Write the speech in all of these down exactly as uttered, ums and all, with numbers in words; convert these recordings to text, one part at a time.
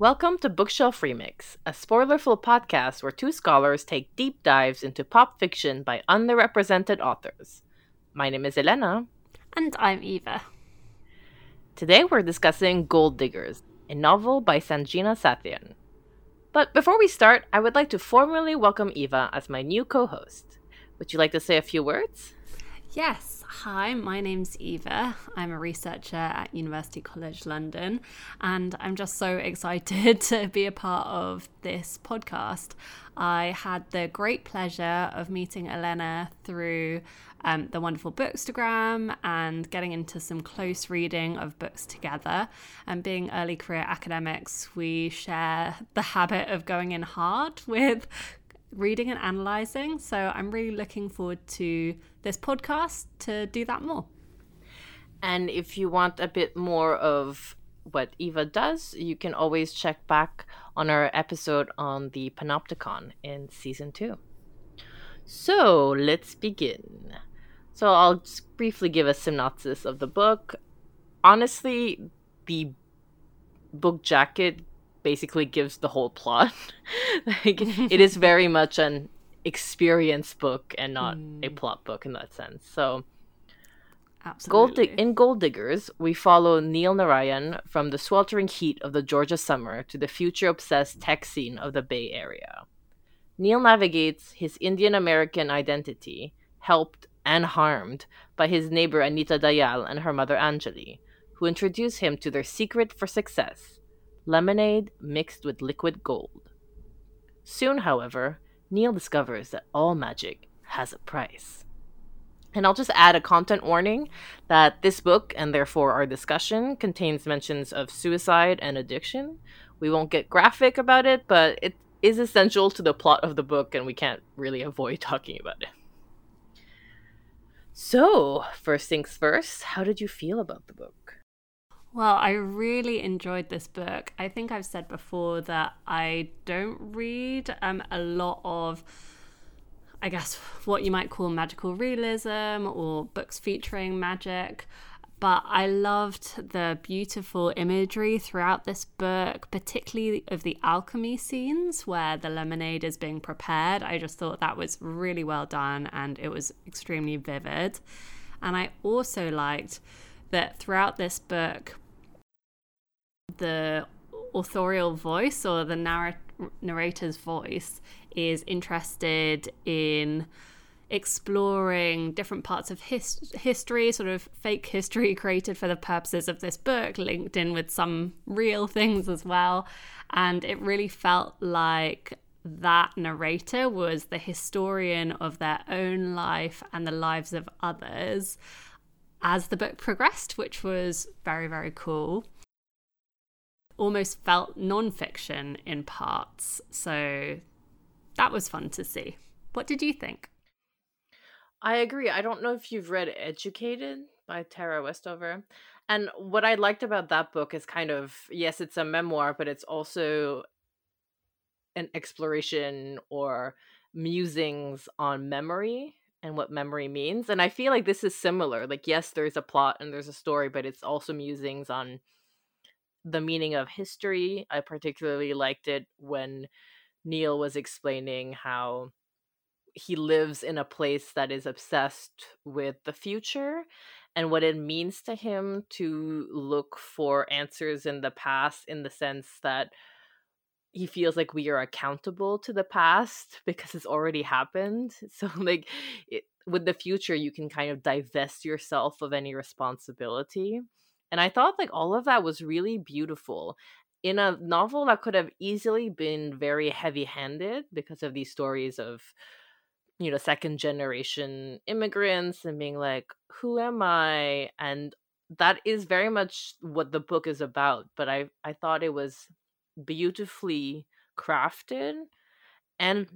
Welcome to Bookshelf Remix, a spoilerful podcast where two scholars take deep dives into pop fiction by underrepresented authors. My name is Élaina. And I'm Eva. Today we're discussing Gold Diggers, a novel by Sanjena Sathian. But before we start, I would like to formally welcome Eva as my new co-host. Would you like to say a few words? Yes. Hi, my name's Eva. I'm a researcher at University College London, and I'm just so excited to be a part of this podcast. I had the great pleasure of meeting Élaina through um, the wonderful Bookstagram and getting into some close reading of books together. And being early career academics, we share the habit of going in hard with reading and analysing, so I'm really looking forward to this podcast to do that more. And if you want a bit more of what Eva does, you can always check back on our episode on the Panopticon in season two. So let's begin. So I'll just briefly give a synopsis of the book. Honestly, the book jacket basically gives the whole plot. Like, it is very much an experience book and not mm. a plot book in that sense. So, absolutely. Gold, in Gold Diggers, we follow Neil Narayan from the sweltering heat of the Georgia summer to the future-obsessed tech scene of the Bay Area. Neil navigates his Indian-American identity, helped and harmed by his neighbor Anita Dayal and her mother Anjali, who introduce him to their secret for success: lemonade mixed with liquid gold. Soon, however, Neil discovers that all magic has a price. And I'll just add a content warning that this book, and therefore our discussion, contains mentions of suicide and addiction. We won't get graphic about it, but it is essential to the plot of the book, and we can't really avoid talking about it. So, first things first, how did you feel about the book? Well, I really enjoyed this book. I think I've said before that I don't read um, a lot of, I guess, what you might call magical realism or books featuring magic, but I loved the beautiful imagery throughout this book, particularly of the alchemy scenes where the lemonade is being prepared. I just thought that was really well done and it was extremely vivid. And I also liked that throughout this book, the authorial voice or the narr- narrator's voice is interested in exploring different parts of his- history, sort of fake history created for the purposes of this book, linked in with some real things as well. And it really felt like that narrator was the historian of their own life and the lives of others as the book progressed, which was very, very cool. Almost felt non-fiction in parts, so that was fun to see. What did you think? I agree. I don't know if you've read Educated by Tara Westover. And what I liked about that book is kind of, yes, it's a memoir, but it's also an exploration or musings on memory and what memory means. And I feel like this is similar. Like, yes, there's a plot and there's a story, but it's also musings on the meaning of history. I particularly liked it when Neil was explaining how he lives in a place that is obsessed with the future and what it means to him to look for answers in the past, in the sense that he feels like we are accountable to the past because it's already happened. So, like, it, with the future, you can kind of divest yourself of any responsibility. And I thought, like, all of that was really beautiful in a novel that could have easily been very heavy-handed because of these stories of, you know, second-generation immigrants and being like, who am I? And that is very much what the book is about. But I, I thought it was beautifully crafted, and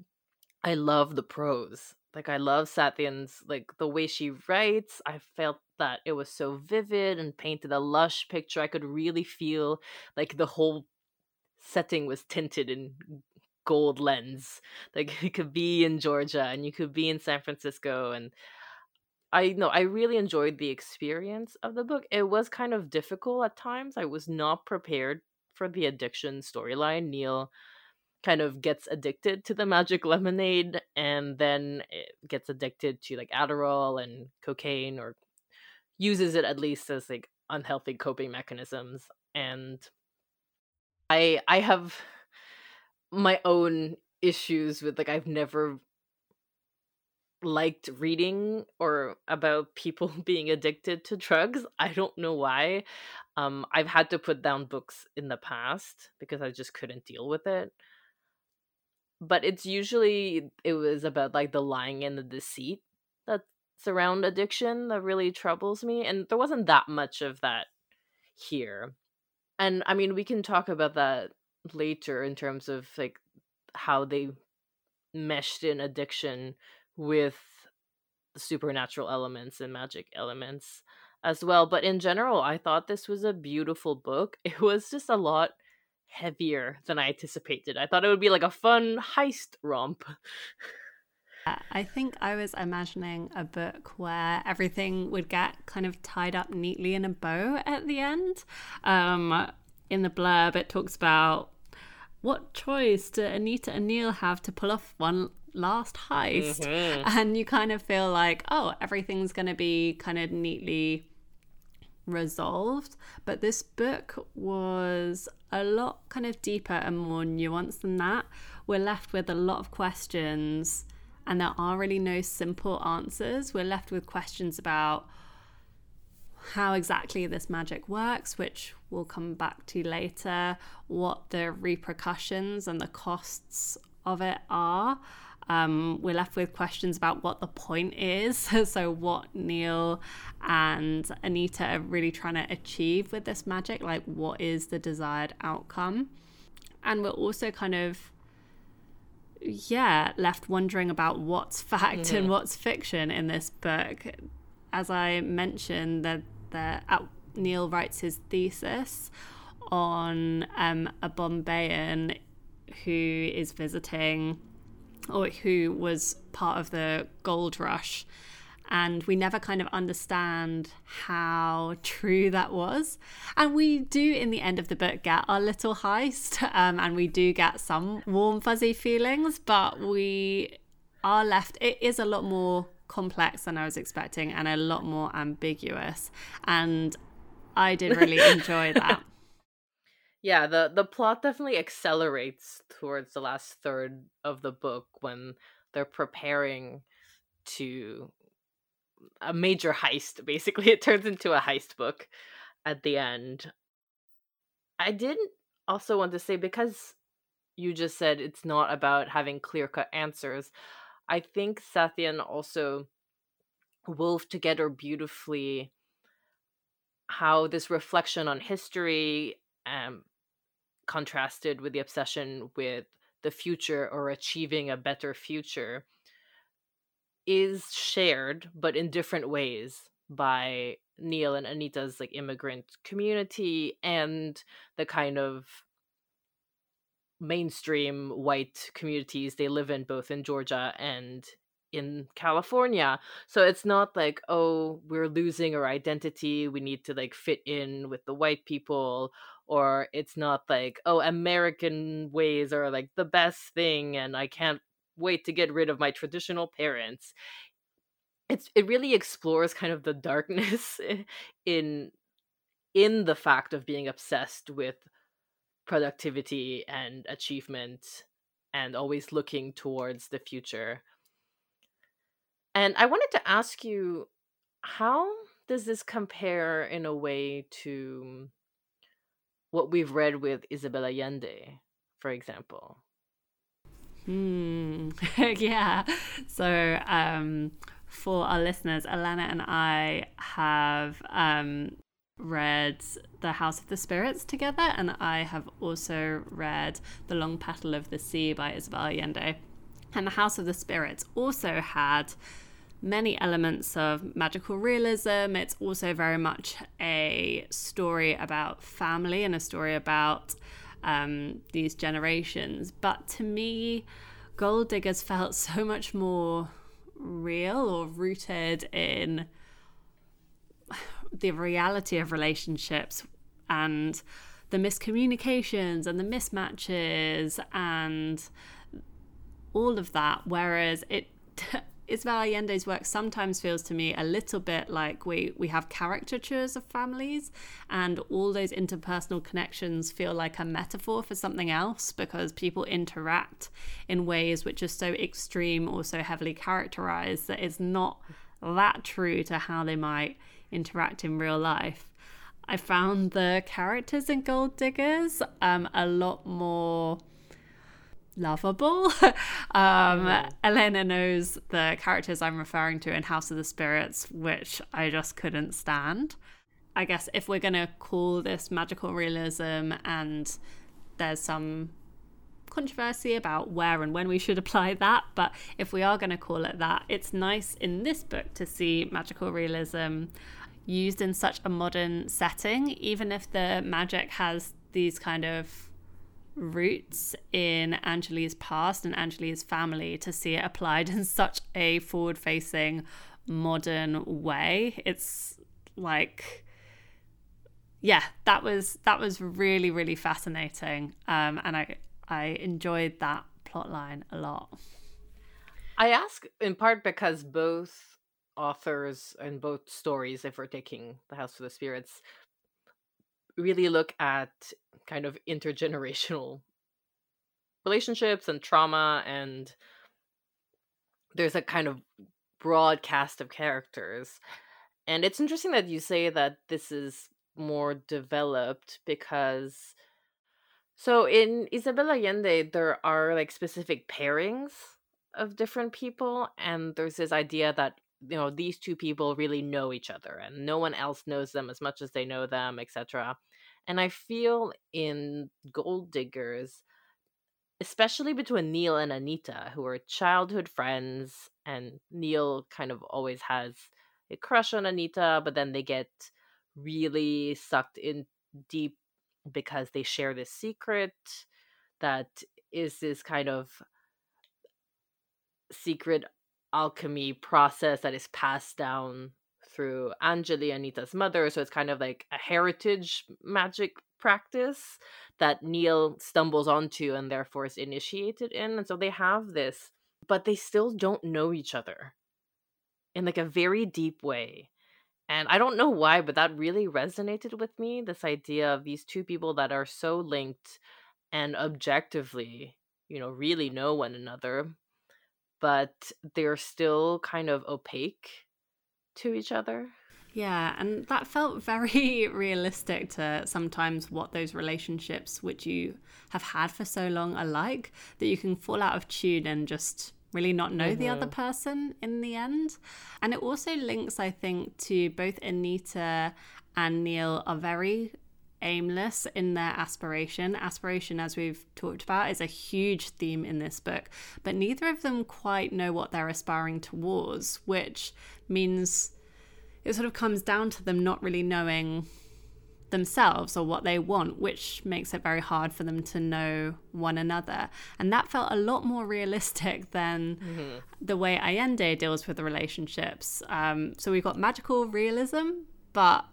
I love the prose. Like, I love Sathian's, like, the way she writes. I felt that it was so vivid and painted a lush picture. I could really feel like the whole setting was tinted in gold lens. Like, you could be in Georgia and you could be in San Francisco, and I know I really enjoyed the experience of the book. It was kind of difficult at times. I was not prepared for the addiction storyline. Neil kind of gets addicted to the magic lemonade, and then gets addicted to like Adderall and cocaine, or uses it at least as like unhealthy coping mechanisms. And I I have my own issues with, like, I've never liked reading or about people being addicted to drugs. I don't know why. Um, I've had to put down books in the past because I just couldn't deal with it. But it's usually, it was about like the lying and the deceit that surround addiction that really troubles me. And there wasn't that much of that here. And I mean, we can talk about that later in terms of like how they meshed in addiction with supernatural elements and magic elements as well. But in general, I thought this was a beautiful book. It was just a lot heavier than I anticipated. I thought it would be like a fun heist romp. I think I was imagining a book where everything would get kind of tied up neatly in a bow at the end. Um, in the blurb, it talks about what choice do Anita and Neil have to pull off one last heist? Mm-hmm. And you kind of feel like, oh, everything's going to be kind of neatly resolved. But this book was a lot kind of deeper and more nuanced than that. We're left with a lot of questions, and there are really no simple answers. We're left with questions about how exactly this magic works, which we'll come back to later, what the repercussions and the costs of it are. Um, we're left with questions about what the point is, so what Neil and Anita are really trying to achieve with this magic, like what is the desired outcome. And we're also kind of yeah, left wondering about what's fact mm-hmm. and what's fiction in this book. As I mentioned, that the, uh, Neil writes his thesis on um, a Bombayan who is visiting, or who was part of the gold rush. And we never kind of understand how true that was. And we do, in the end of the book, get our little heist. Um, and we do get some warm, fuzzy feelings. But we are left... It is a lot more complex than I was expecting, and a lot more ambiguous. And I did really enjoy that. Yeah, the, the plot definitely accelerates towards the last third of the book when they're preparing to... a major heist. Basically it turns into a heist book at the end. I did also want to say, because you just said it's not about having clear-cut answers, I think Sathian also wove together beautifully how this reflection on history um contrasted with the obsession with the future or achieving a better future is shared, but in different ways, by Neil and Anita's like immigrant community and the kind of mainstream white communities they live in, both in Georgia and in California. So it's not like, oh, we're losing our identity, we need to like fit in with the white people, or it's not like, oh, American ways are like the best thing and I can't wait to get rid of my traditional parents. It's it really explores kind of the darkness in in the fact of being obsessed with productivity and achievement and always looking towards the future. And I wanted to ask you, how does this compare in a way to what we've read with Isabel Allende, for example? Hmm. yeah. So um, for our listeners, Élaina and I have um, read The House of the Spirits together, and I have also read The Long Petal of the Sea by Isabel Allende. And The House of the Spirits also had many elements of magical realism. It's also very much a story about family and a story about Um, these generations. But to me, Gold Diggers felt so much more real or rooted in the reality of relationships and the miscommunications and the mismatches and all of that. Whereas it Isabel Allende's work sometimes feels to me a little bit like we, we have caricatures of families, and all those interpersonal connections feel like a metaphor for something else, because people interact in ways which are so extreme or so heavily characterized that it's not that true to how they might interact in real life. I found the characters in Gold Diggers um, a lot more lovable. um oh. Élaina knows the characters I'm referring to in House of the Spirits, which I just couldn't stand. I guess if we're gonna call this magical realism, and there's some controversy about where and when we should apply that, but if we are going to call it that, it's nice in this book to see magical realism used in such a modern setting, even if the magic has these kind of roots in Angelie's past and Angelie's family, to see it applied in such a forward-facing modern way. It's like, yeah, that was that was really, really fascinating, um and I I enjoyed that plot line a lot. I ask in part because both authors and both stories, if we're taking The House of the Spirits, really look at kind of intergenerational relationships and trauma, and there's a kind of broad cast of characters. And it's interesting that you say that this is more developed, because so in Isabel Allende there are like specific pairings of different people, and there's this idea that, you know, these two people really know each other and no one else knows them as much as they know them, et cetera. And I feel in Gold Diggers, especially between Neil and Anita, who are childhood friends, and Neil kind of always has a crush on Anita, but then they get really sucked in deep because they share this secret that is this kind of secret alchemy process that is passed down through Anjali, Anita's mother. So it's kind of like a heritage magic practice that Neil stumbles onto and therefore is initiated in. And so they have this, but they still don't know each other in like a very deep way. And I don't know why, but that really resonated with me, this idea of these two people that are so linked and objectively, you know, really know one another, but they're still kind of opaque to each other. Yeah, and that felt very realistic to sometimes what those relationships which you have had for so long are like, that you can fall out of tune and just really not know mm-hmm. the other person in the end. And it also links, I think, to both Anita and Neil are very aimless in their aspiration. Aspiration, as we've talked about, is a huge theme in this book, but neither of them quite know what they're aspiring towards, which means it sort of comes down to them not really knowing themselves or what they want, which makes it very hard for them to know one another. And that felt a lot more realistic than mm-hmm. the way Allende deals with the relationships. Um, so we've got magical realism, but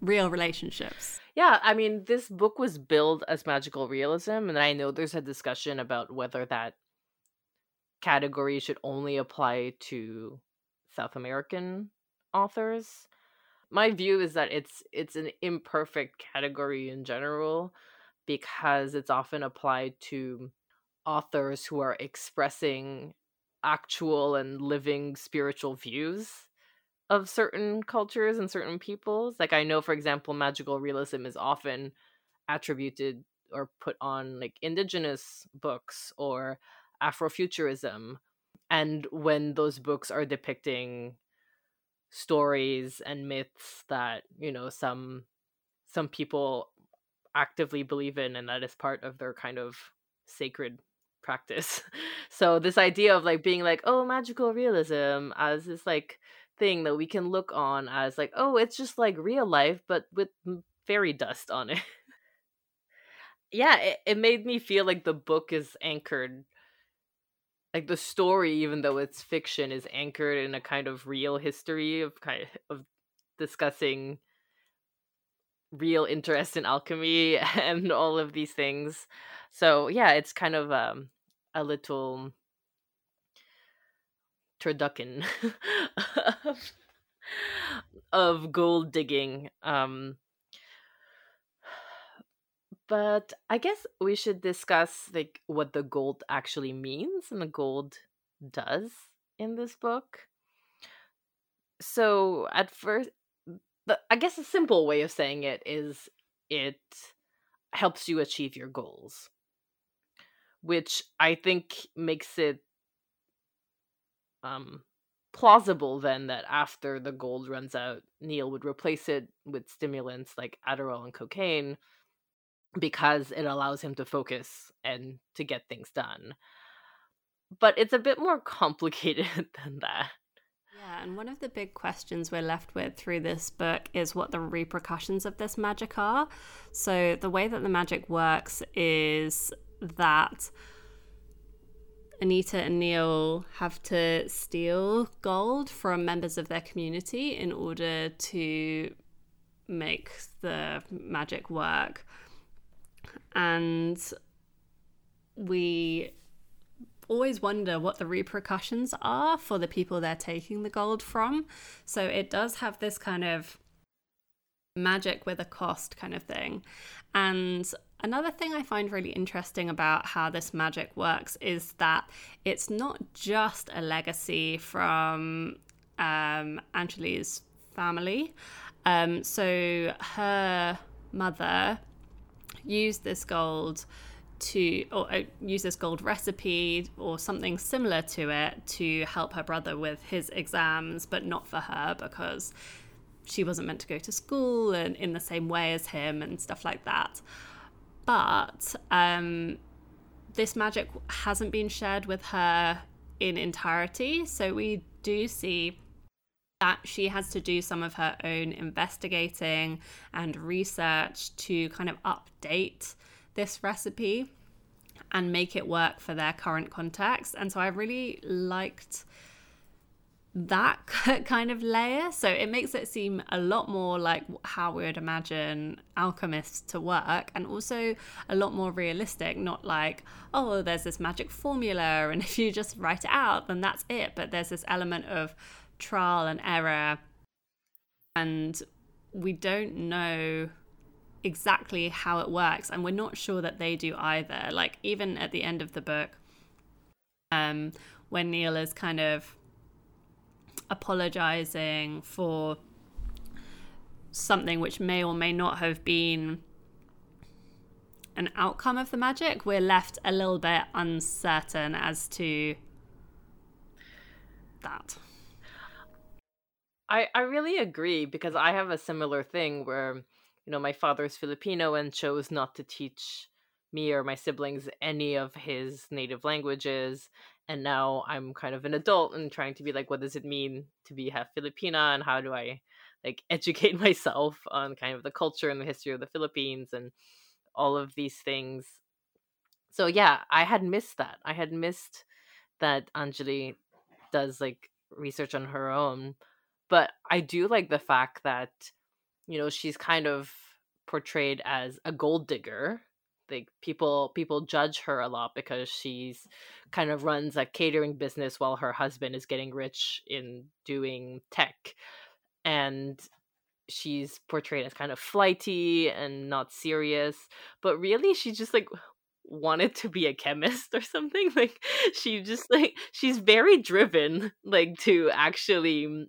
real relationships. Yeah, I mean, this book was billed as magical realism, and I know there's a discussion about whether that category should only apply to South American authors. My view is that it's it's an imperfect category in general, because it's often applied to authors who are expressing actual and living spiritual views of certain cultures and certain peoples. Like, I know, for example, magical realism is often attributed or put on like indigenous books or Afrofuturism, and when those books are depicting stories and myths that, you know, some some people actively believe in, and that is part of their kind of sacred practice. So this idea of like being like, oh, magical realism as this like thing that we can look on as like, oh, it's just like real life but with fairy dust on it. Yeah, it, it made me feel like the book is anchored, like the story, even though it's fiction, is anchored in a kind of real history of kind of, of discussing real interest in alchemy and all of these things. So yeah, it's kind of um, a little turducken of, of gold digging. Um, but I guess we should discuss like what the gold actually means and the gold does in this book. So at first, the, I guess a simple way of saying it is it helps you achieve your goals, which I think makes it um, plausible then that after the gold runs out, Neil would replace it with stimulants like Adderall and cocaine because it allows him to focus and to get things done. But it's a bit more complicated than that. Yeah, and one of the big questions we're left with through this book is what the repercussions of this magic are. So the way that the magic works is that Anita and Neil have to steal gold from members of their community in order to make the magic work. And we always wonder what the repercussions are for the people they're taking the gold from. So it does have this kind of magic with a cost kind of thing. And another thing I find really interesting about how this magic works is that it's not just a legacy from um, Anjali's family. Um, so her mother used this gold to or uh, use this gold recipe or something similar to it to help her brother with his exams, but not for her because she wasn't meant to go to school and in the same way as him and stuff like that. But um, this magic hasn't been shared with her in entirety, so we do see that she has to do some of her own investigating and research to kind of update this recipe and make it work for their current context. And so I really liked that kind of layer. So it makes it seem a lot more like how we would imagine alchemists to work, and also a lot more realistic, not like, oh, there's this magic formula and if you just write it out then that's it, but there's this element of trial and error, and we don't know exactly how it works, and we're not sure that they do either. Like even at the end of the book, um when Neil is kind of apologizing for something which may or may not have been an outcome of the magic, we're left a little bit uncertain as to that. I I really agree, because I have a similar thing where, you know, my father's Filipino and chose not to teach me or my siblings any of his native languages. And now I'm kind of an adult and trying to be like, what does it mean to be half Filipina? And how do I like educate myself on kind of the culture and the history of the Philippines and all of these things? So yeah, I had missed that. I had missed that Anjali does like research on her own. But I do like the fact that, you know, she's kind of portrayed as a gold digger. Like people people judge her a lot because she's kind of runs a catering business while her husband is getting rich in doing tech. And she's portrayed as kind of flighty and not serious. But really, she just like wanted to be a chemist or something. Like she just like she's very driven, like to actually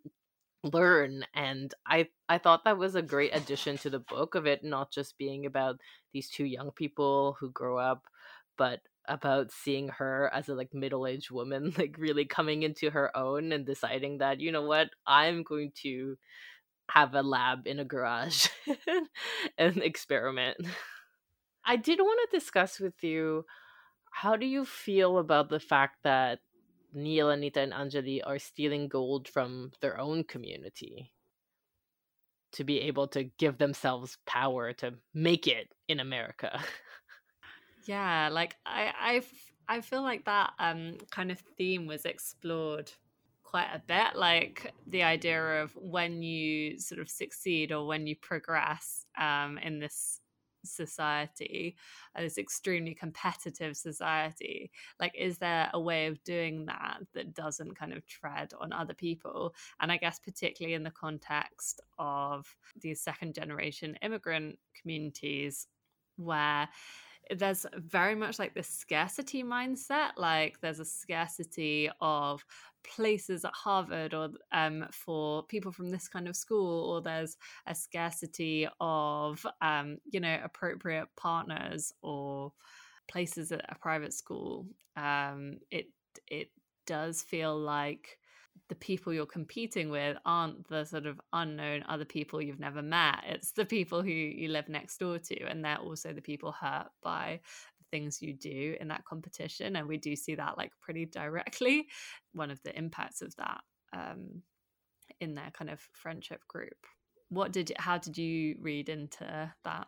learn. And I I thought that was a great addition to the book, of it not just being about these two young people who grow up, but about seeing her as a like middle-aged woman, like really coming into her own and deciding that, you know what, I'm going to have a lab in a garage and experiment. I did want to discuss with you, how do you feel about the fact that Neil, Anita, and Anjali are stealing gold from their own community to be able to give themselves power to make it in America? Yeah, like I, I've, I feel like that um kind of theme was explored quite a bit. Like the idea of when you sort of succeed or when you progress um, in this society, uh, this extremely competitive society, like, is there a way of doing that that doesn't kind of tread on other people? And I guess particularly in the context of these second generation immigrant communities, where there's very much like this scarcity mindset, like there's a scarcity of places at Harvard or um, for people from this kind of school, or there's a scarcity of, um, you know, appropriate partners or places at a private school. Um, it it does feel like the people you're competing with aren't the sort of unknown other people you've never met. It's the people who you live next door to, and they're also the people hurt by the things you do in that competition. And we do see that like pretty directly, one of the impacts of that um, in their kind of friendship group. What did, how did you read into that?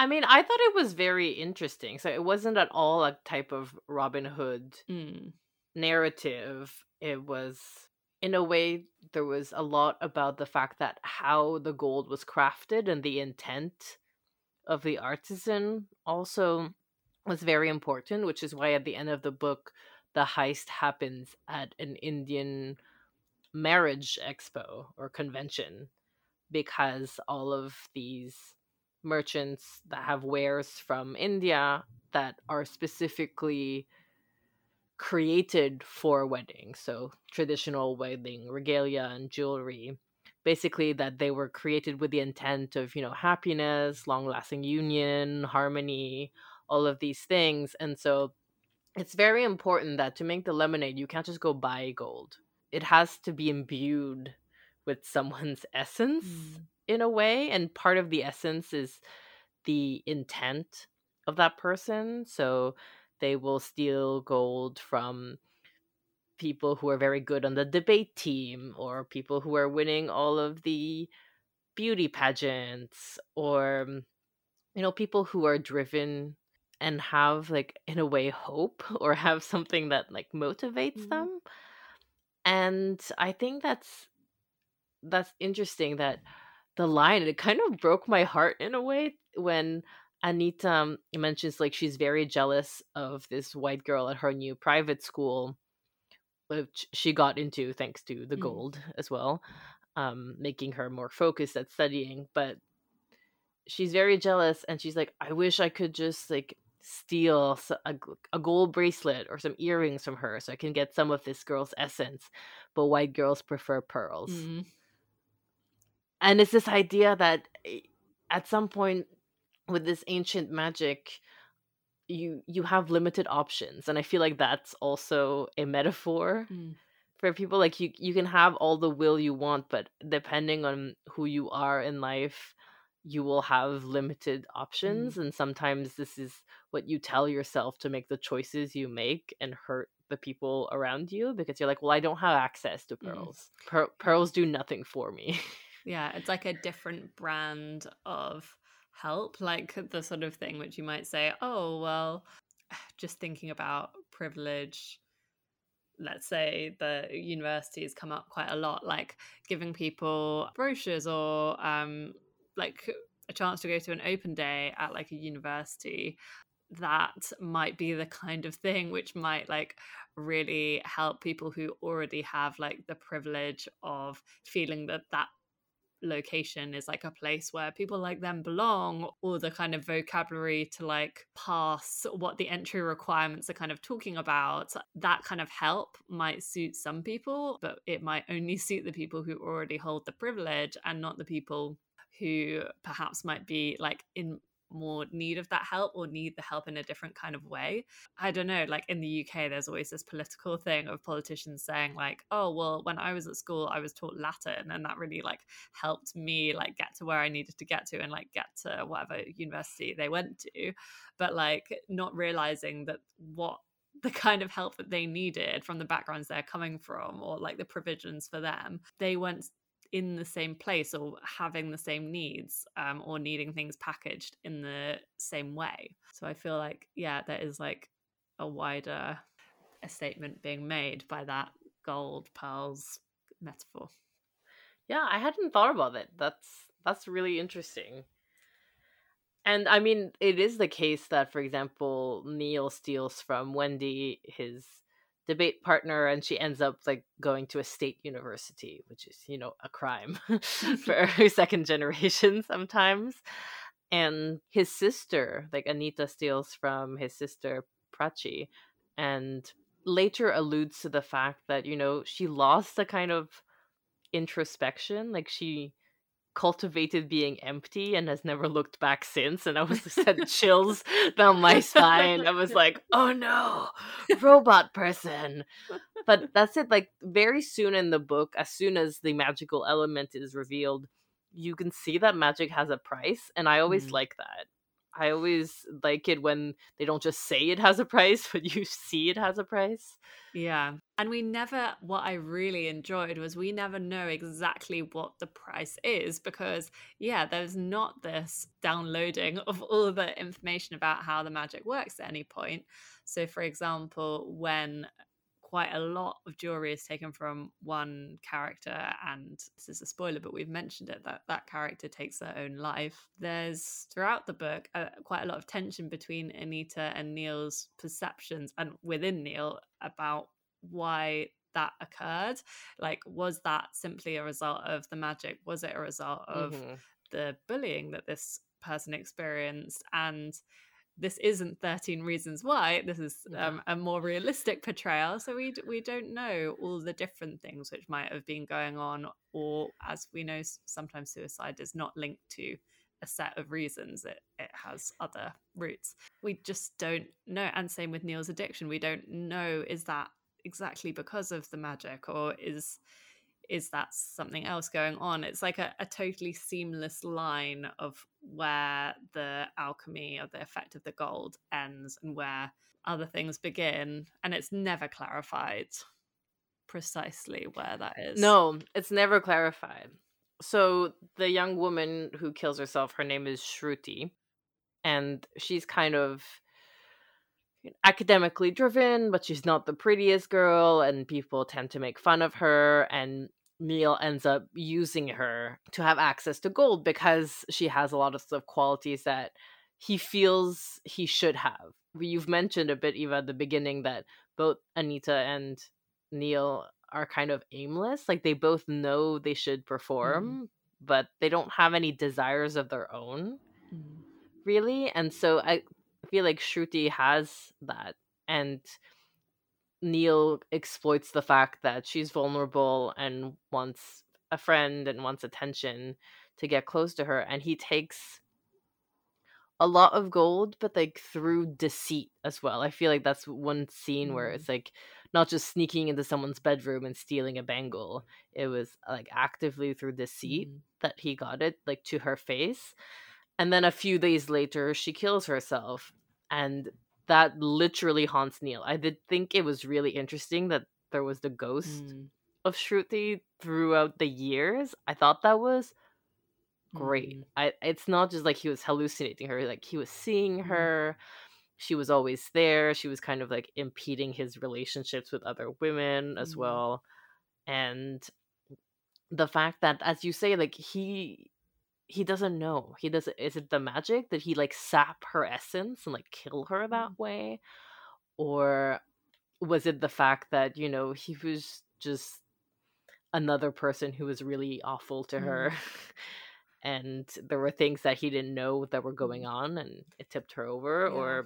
I mean, I thought it was very interesting. So it wasn't at all a type of Robin Hood mm. narrative. It was, in a way, there was a lot about the fact that how the gold was crafted and the intent of the artisan also was very important, which is why at the end of the book, the heist happens at an Indian marriage expo or convention, because all of these merchants that have wares from India that are specifically created for weddings, so traditional wedding regalia and jewelry, basically that they were created with the intent of, you know, happiness, long-lasting union, harmony, all of these things. And so it's very important that to make the lemonade, you can't just go buy gold. It has to be imbued with someone's essence mm. in a way, and part of the essence is the intent of that person. So they will steal gold from people who are very good on the debate team, or people who are winning all of the beauty pageants, or, you know, people who are driven and have, like, in a way, hope, or have something that, like, motivates mm-hmm. them. And I think that's that's interesting, that the line, it kind of broke my heart in a way when Anita mentions, like, she's very jealous of this white girl at her new private school, which she got into thanks to the mm. gold as well, um, making her more focused at studying. But she's very jealous, and she's like, I wish I could just, like, steal a, a gold bracelet or some earrings from her so I can get some of this girl's essence. But white girls prefer pearls. Mm. And it's this idea that at some point, with this ancient magic, you you have limited options. And I feel like that's also a metaphor mm. for people. Like, you, you can have all the will you want, but depending on who you are in life, you will have limited options. Mm. And sometimes this is what you tell yourself to make the choices you make and hurt the people around you, because you're like, well, I don't have access to pearls. Mm. Per- pearls do nothing for me. Yeah, it's like a different brand of help, like the sort of thing which you might say, oh, well, just thinking about privilege, let's say the universities come up quite a lot, like giving people brochures or um like a chance to go to an open day at like a university. That might be the kind of thing which might like really help people who already have like the privilege of feeling that that location is like a place where people like them belong, or the kind of vocabulary to like pass what the entry requirements are kind of talking about. That kind of help might suit some people, but it might only suit the people who already hold the privilege, and not the people who perhaps might be like in more need of that help, or need the help in a different kind of way. I don't know, like in the U K there's always this political thing of politicians saying like, oh, well, when I was at school I was taught Latin, and that really like helped me like get to where I needed to get to, and like get to whatever university they went to. But like not realizing that what the kind of help that they needed from the backgrounds they're coming from, or like the provisions for them, they went in the same place, or having the same needs, um, or needing things packaged in the same way. So I feel like, yeah, there is like a wider a statement being made by that gold pearls metaphor. Yeah, I hadn't thought about it. That's that's really interesting. And I mean, it is the case that, for example, Neil steals from Wendy, his debate partner, and she ends up like going to a state university, which is, you know, a crime for her second generation sometimes. And his sister, like Anita steals from his sister Prachi, and later alludes to the fact that, you know, she lost a kind of introspection, like she cultivated being empty and has never looked back since. And I was sent chills down my spine. I was like, oh no, robot person. But that's it. Like, very soon in the book, as soon as the magical element is revealed, you can see that magic has a price. And I always mm. like that. I always like it when they don't just say it has a price, but you see it has a price. Yeah. And we never, what I really enjoyed was we never know exactly what the price is, because, yeah, there's not this downloading of all the information about how the magic works at any point. So, for example, when quite a lot of jewelry is taken from one character, and this is a spoiler, but we've mentioned it, that that character takes their own life. There's throughout the book uh, quite a lot of tension between Anita and Neil's perceptions, and within Neil, about why that occurred. Like, was that simply a result of the magic? Was it a result of mm-hmm. the bullying that this person experienced? And this isn't thirteen Reasons Why. This is um, a more realistic portrayal. So we we don't know all the different things which might have been going on, or, as we know, sometimes suicide is not linked to a set of reasons. It, it has other roots. We just don't know. And same with Neil's addiction. We don't know, is that exactly because of the magic, or is... is that something else going on? It's like a, a totally seamless line of where the alchemy or the effect of the gold ends and where other things begin. And it's never clarified precisely where that is. No, it's never clarified. So the young woman who kills herself, her name is Shruti. And she's kind of academically driven, but she's not the prettiest girl, and people tend to make fun of her. And Neil ends up using her to have access to gold because she has a lot of, of qualities that he feels he should have. You've mentioned a bit, Eva, at the beginning, that both Anita and Neil are kind of aimless. Like, they both know they should perform, mm-hmm. but they don't have any desires of their own, mm-hmm. really. And so I feel like Shruti has that, and Neil exploits the fact that she's vulnerable and wants a friend and wants attention to get close to her. And he takes a lot of gold, but like through deceit as well. I feel like that's one scene mm-hmm. where it's like not just sneaking into someone's bedroom and stealing a bangle. It was like actively through deceit mm-hmm. that he got it, like, to her face. And then a few days later, she kills herself. And that literally haunts Neil. I did think it was really interesting that there was the ghost mm. of Shruti throughout the years. I thought that was great. Mm. I, it's not just like he was hallucinating her. Like, he was seeing her. She was always there. She was kind of like impeding his relationships with other women as mm. well. And the fact that, as you say, like, he... he doesn't know. He doesn't. Is it the magic that he like sap her essence and like kill her that way, or was it the fact that, you know, he was just another person who was really awful to her, mm. and there were things that he didn't know that were going on, and it tipped her over, yeah. or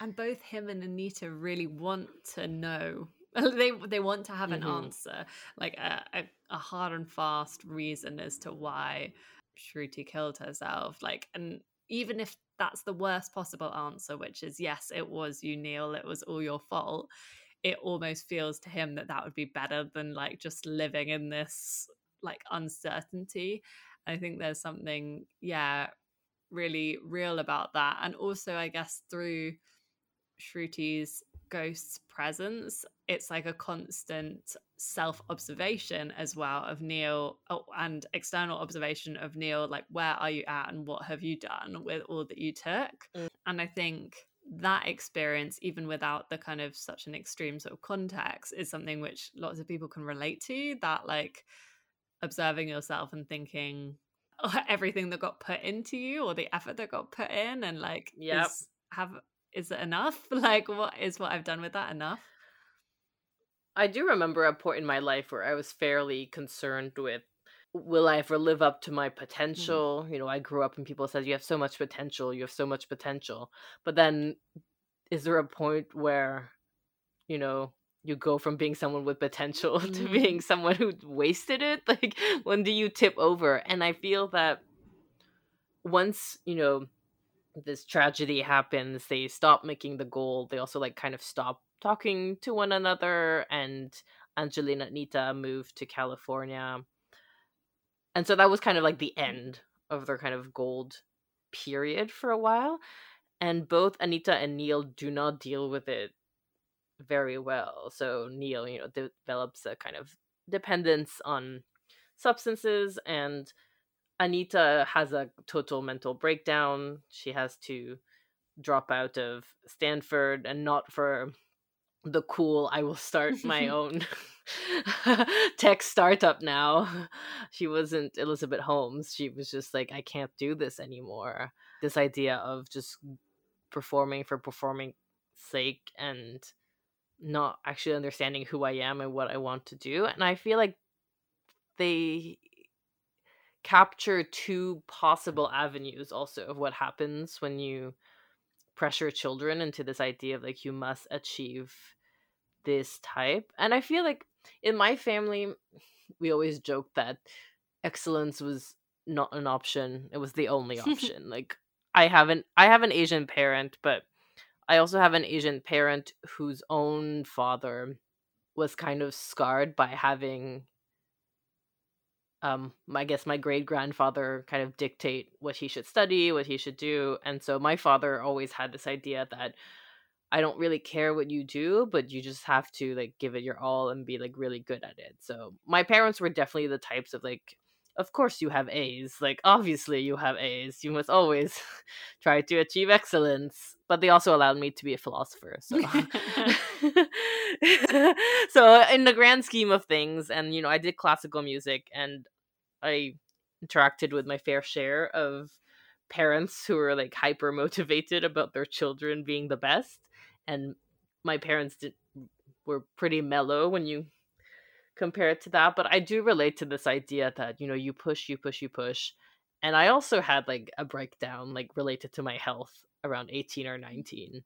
and both him and Anita really want to know. They they want to have an mm-hmm. answer, like a, a a hard and fast reason as to why Shruti killed herself. Like, and even if that's the worst possible answer, which is, yes, it was you, Neil, it was all your fault, it almost feels to him that that would be better than like just living in this like uncertainty. I think there's something yeah really real about that. And also, I guess, through Shruti's ghost's presence, it's like a constant self-observation as well of Neil, oh, and external observation of Neil, like, where are you at and what have you done with all that you took? Mm. And I think that experience, even without the kind of such an extreme sort of context, is something which lots of people can relate to, that like observing yourself and thinking oh, everything that got put into you or the effort that got put in and like, yep. is, have, is it enough? Like, what is what I've done with that enough? I do remember a point in my life where I was fairly concerned with, will I ever live up to my potential? Mm. You know, I grew up and people said, you have so much potential, you have so much potential. But then is there a point where, you know, you go from being someone with potential mm. to being someone who wasted it? Like, when do you tip over? And I feel that once, you know, this tragedy happens, they stop making the goal. They also like kind of stop talking to one another. And Angelina and Nita moved to California. And so that was kind of like the end of their kind of gold period for a while. And both Anita and Neil do not deal with it very well. So Neil, you know, develops a kind of dependence on substances, and Anita has a total mental breakdown. She has to drop out of Stanford, and not for the cool, I will start my own tech startup now. She wasn't Elizabeth Holmes. She was just like, I can't do this anymore. This idea of just performing for performing sake and not actually understanding who I am and what I want to do. And I feel like they capture two possible avenues also of what happens when you pressure children into this idea of like, you must achieve this type. And I feel like in my family, we always joked that excellence was not an option. It was the only option. Like I have an, I have an Asian parent, but I also have an Asian parent whose own father was kind of scarred by having, um, I guess my great grandfather kind of dictate what he should study, what he should do. And so my father always had this idea that I don't really care what you do, but you just have to like give it your all and be like really good at it. So my parents were definitely the types of like, of course you have A's, like obviously you have A's, you must always try to achieve excellence. But they also allowed me to be a philosopher. So so in the grand scheme of things, and you know, I did classical music and I interacted with my fair share of parents who were like hyper motivated about their children being the best. And my parents did, were pretty mellow when you compare it to that. But I do relate to this idea that, you know, you push, you push, you push. And I also had like a breakdown, like related to my health around eighteen or nineteen.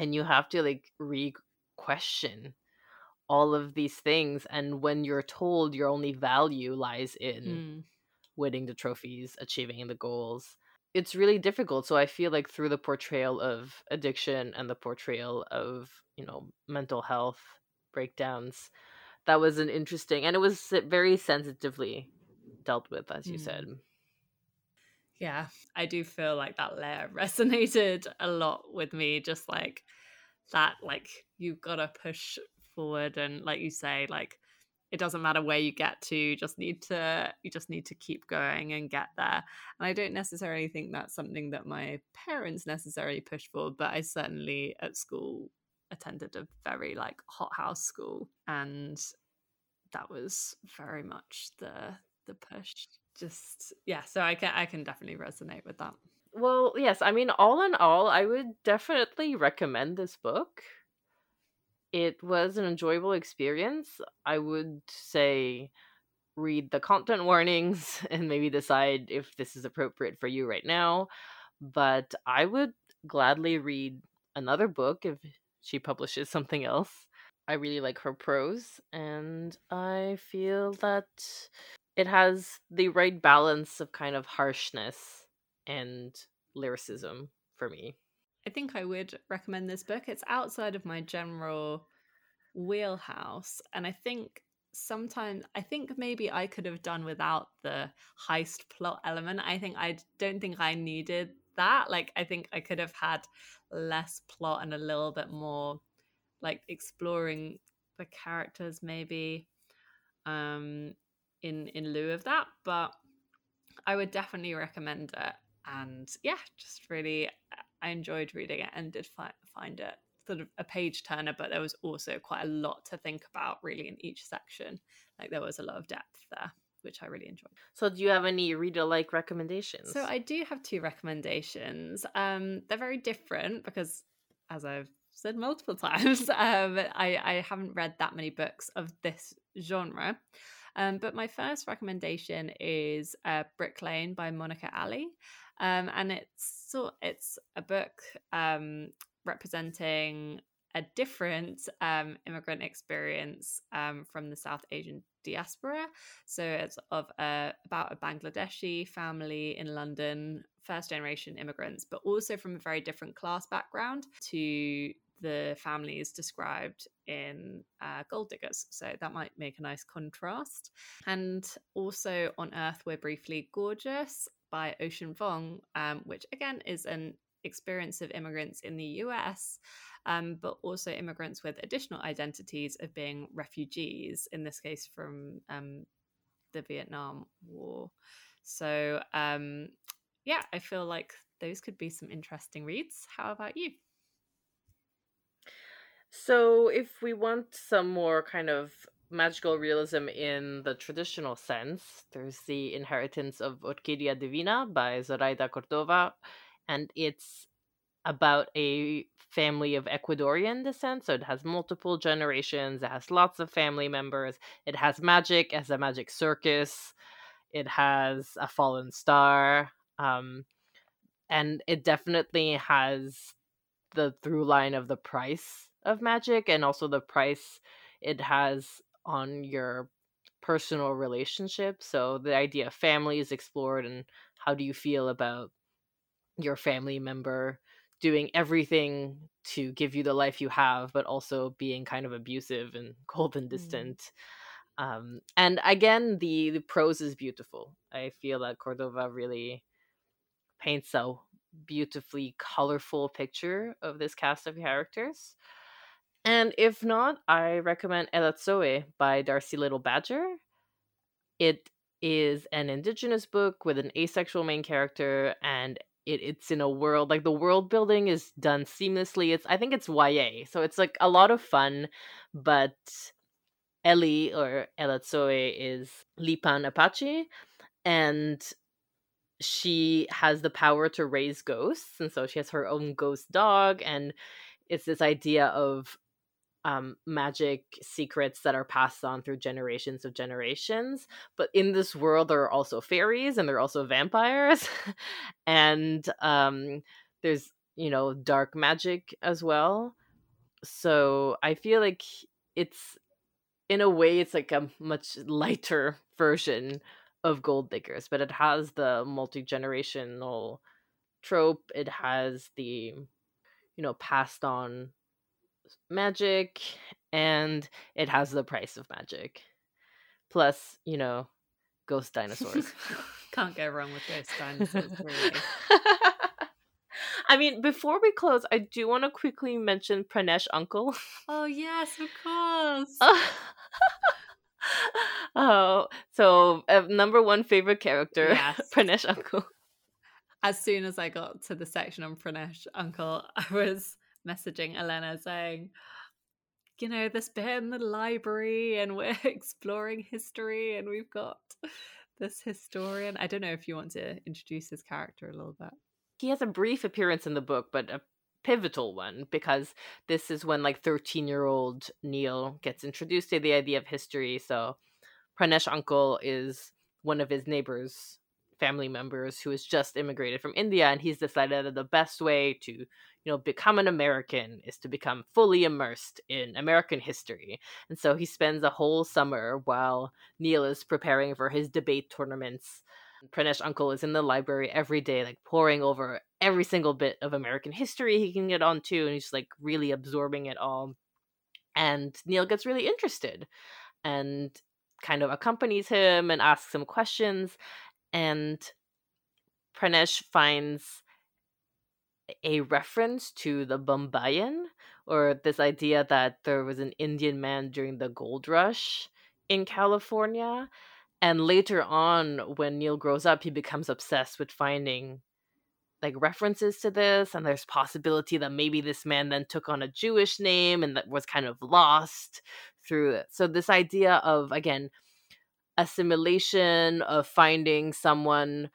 And you have to like re-question all of these things. And when you're told your only value lies in mm. winning the trophies, achieving the goals, it's really difficult. So I feel like through the portrayal of addiction and the portrayal of, you know, mental health breakdowns, that was an interesting, and it was very sensitively dealt with, as you mm. said. Yeah, I do feel like that layer resonated a lot with me, just like that, like you've got to push forward. And like you say, like it doesn't matter where you get to, you just need to, you just need to keep going and get there. And I don't necessarily think that's something that my parents necessarily pushed for, but I certainly at school attended a very like hothouse school, and that was very much the the push. Just yeah, so I can I can definitely resonate with that. Well, yes, I mean, all in all, I would definitely recommend this book. It was an enjoyable experience. I would say read the content warnings and maybe decide if this is appropriate for you right now. But I would gladly read another book if she publishes something else. I really like her prose, and I feel that it has the right balance of kind of harshness and lyricism for me. I think I would recommend this book. It's outside of my general wheelhouse, and I think sometimes I think maybe I could have done without the heist plot element. I think I don't think I needed that. Like I think I could have had less plot and a little bit more like exploring the characters maybe um in in lieu of that. But I would definitely recommend it, and yeah, just really I enjoyed reading it and did fi- find it sort of a page turner, but there was also quite a lot to think about really in each section. Like there was a lot of depth there, which which I really enjoyed. So do you have any read-alike recommendations? So I do have two recommendations. Um, they're very different because, as I've said multiple times, um, I, I haven't read that many books of this genre. Um, but my first recommendation is uh, Brick Lane by Monica Ali. Um, and it's so it's a book um, representing a different um, immigrant experience um, from the South Asian diaspora. So it's of a, about a Bangladeshi family in London, first generation immigrants, but also from a very different class background to the families described in uh, Gold Diggers. So that might make a nice contrast. And also On Earth We're Briefly Gorgeous by Ocean Vuong, um, which again is an experience of immigrants in the U S, um, but also immigrants with additional identities of being refugees, in this case from um, the Vietnam War. So um, yeah, I feel like those could be some interesting reads. How about you? So if we want some more kind of magical realism in the traditional sense, there's The Inheritance of Orquídea Divina by Zoraida Cordova, and it's about a family of Ecuadorian descent, so it has multiple generations, it has lots of family members, it has magic, as a magic circus, it has a fallen star, um, and it definitely has the through line of the price of magic, and also the price it has on your personal relationship. So the idea of family is explored, and how do you feel about your family member doing everything to give you the life you have, but also being kind of abusive and cold and distant. Mm. Um, and again, the, the prose is beautiful. I feel that Cordova really paints a beautifully colorful picture of this cast of characters. And if not, I recommend Elatsoe by Darcie Little Badger. It is an indigenous book with an asexual main character, and it, it's in a world, like the world building is done seamlessly. It's I think it's Y A, so it's like a lot of fun, but Ellie or Elatsoe is Lipan Apache, and she has the power to raise ghosts, and so she has her own ghost dog, and it's this idea of um, magic secrets that are passed on through generations of generations. But in this world, there are also fairies, and there are also vampires. And um, there's, you know, dark magic as well. So I feel like it's, in a way, it's like a much lighter version of Gold Diggers. But it has the multi-generational trope. It has the, you know, passed on magic, and it has the price of magic. Plus, you know, ghost dinosaurs. Can't go wrong with ghost dinosaurs, really. I mean, before we close, I do want to quickly mention Pranesh Uncle. Oh, yes, of course. Oh, so uh, number one favorite character, yes. Pranesh Uncle. As soon as I got to the section on Pranesh Uncle, I was messaging Élaina saying, you know, this bit in the library and we're exploring history and we've got this historian. I don't know if you want to introduce his character a little bit. He has a brief appearance in the book, but a pivotal one, because this is when like thirteen-year-old Neil gets introduced to the idea of history. So Pranesh Uncle is one of his neighbors, family members, who has just immigrated from India, and he's decided that the best way to, you know, become an American is to become fully immersed in American history. And so he spends a whole summer while Neil is preparing for his debate tournaments. Pranesh Uncle is in the library every day, like poring over every single bit of American history he can get onto, and he's like really absorbing it all. And Neil gets really interested and kind of accompanies him and asks him questions. And Pranesh finds a reference to the Bombayan, or this idea that there was an Indian man during the gold rush in California. And later on, when Neil grows up, he becomes obsessed with finding like references to this. And there's possibility that maybe this man then took on a Jewish name and that was kind of lost through it. So this idea of, again, assimilation, of finding someone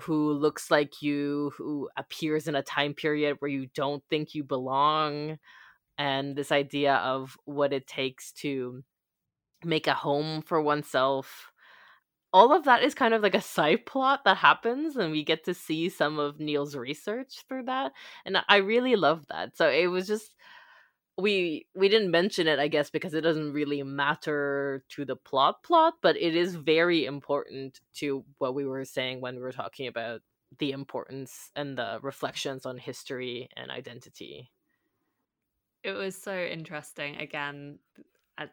who looks like you, who appears in a time period where you don't think you belong, and this idea of what it takes to make a home for oneself. All of that is kind of like a side plot that happens, and we get to see some of Neil's research through that. And I really love that. So it was just, we we didn't mention it, I guess, because it doesn't really matter to the plot plot, but it is very important to what we were saying when we were talking about the importance and the reflections on history and identity. It was so interesting. Again,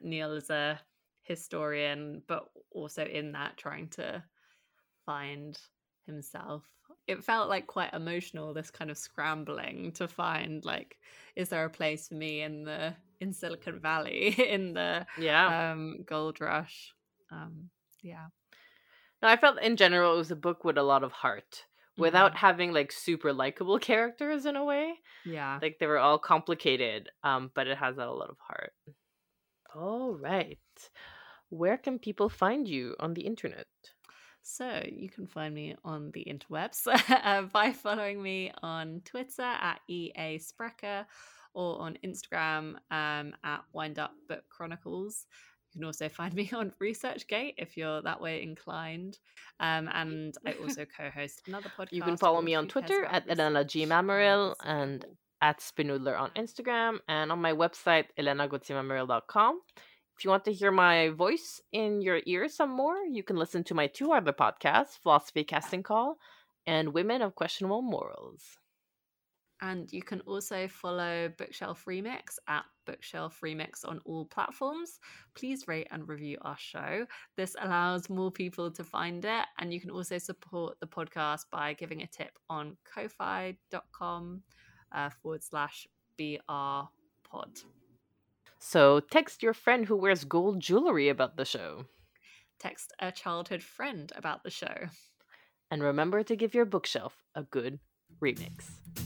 Neil is a historian, but also in that trying to find himself. It felt like quite emotional, this kind of scrambling to find, like, is there a place for me in the in Silicon Valley in the yeah um gold rush. Um yeah no I felt in general it was a book with a lot of heart, without mm-hmm. having like super likable characters in a way. Yeah, like they were all complicated, um but it has a lot of heart. All right, where can people find you on the internet? So you can find me on the interwebs uh, by following me on Twitter at E A Sprecher, or on Instagram um, at Wind Up Book Chronicles. You can also find me on ResearchGate if you're that way inclined. Um, and I also co-host another podcast. You can follow me on Twitter at Elena G. Mamoril and at Spinoodler on Instagram, and on my website, elena gotzi mamoril dot com. If you want to hear my voice in your ear some more, you can listen to my two other podcasts, Philosophy Casting Call and Women of Questionable Morals. And you can also follow Bookshelf Remix at Bookshelf Remix on all platforms. Please rate and review our show. This allows more people to find it. And you can also support the podcast by giving a tip on ko fi dot com uh, forward slash BR pod. So text your friend who wears gold jewelry about the show. Text a childhood friend about the show. And remember to give your bookshelf a good remix.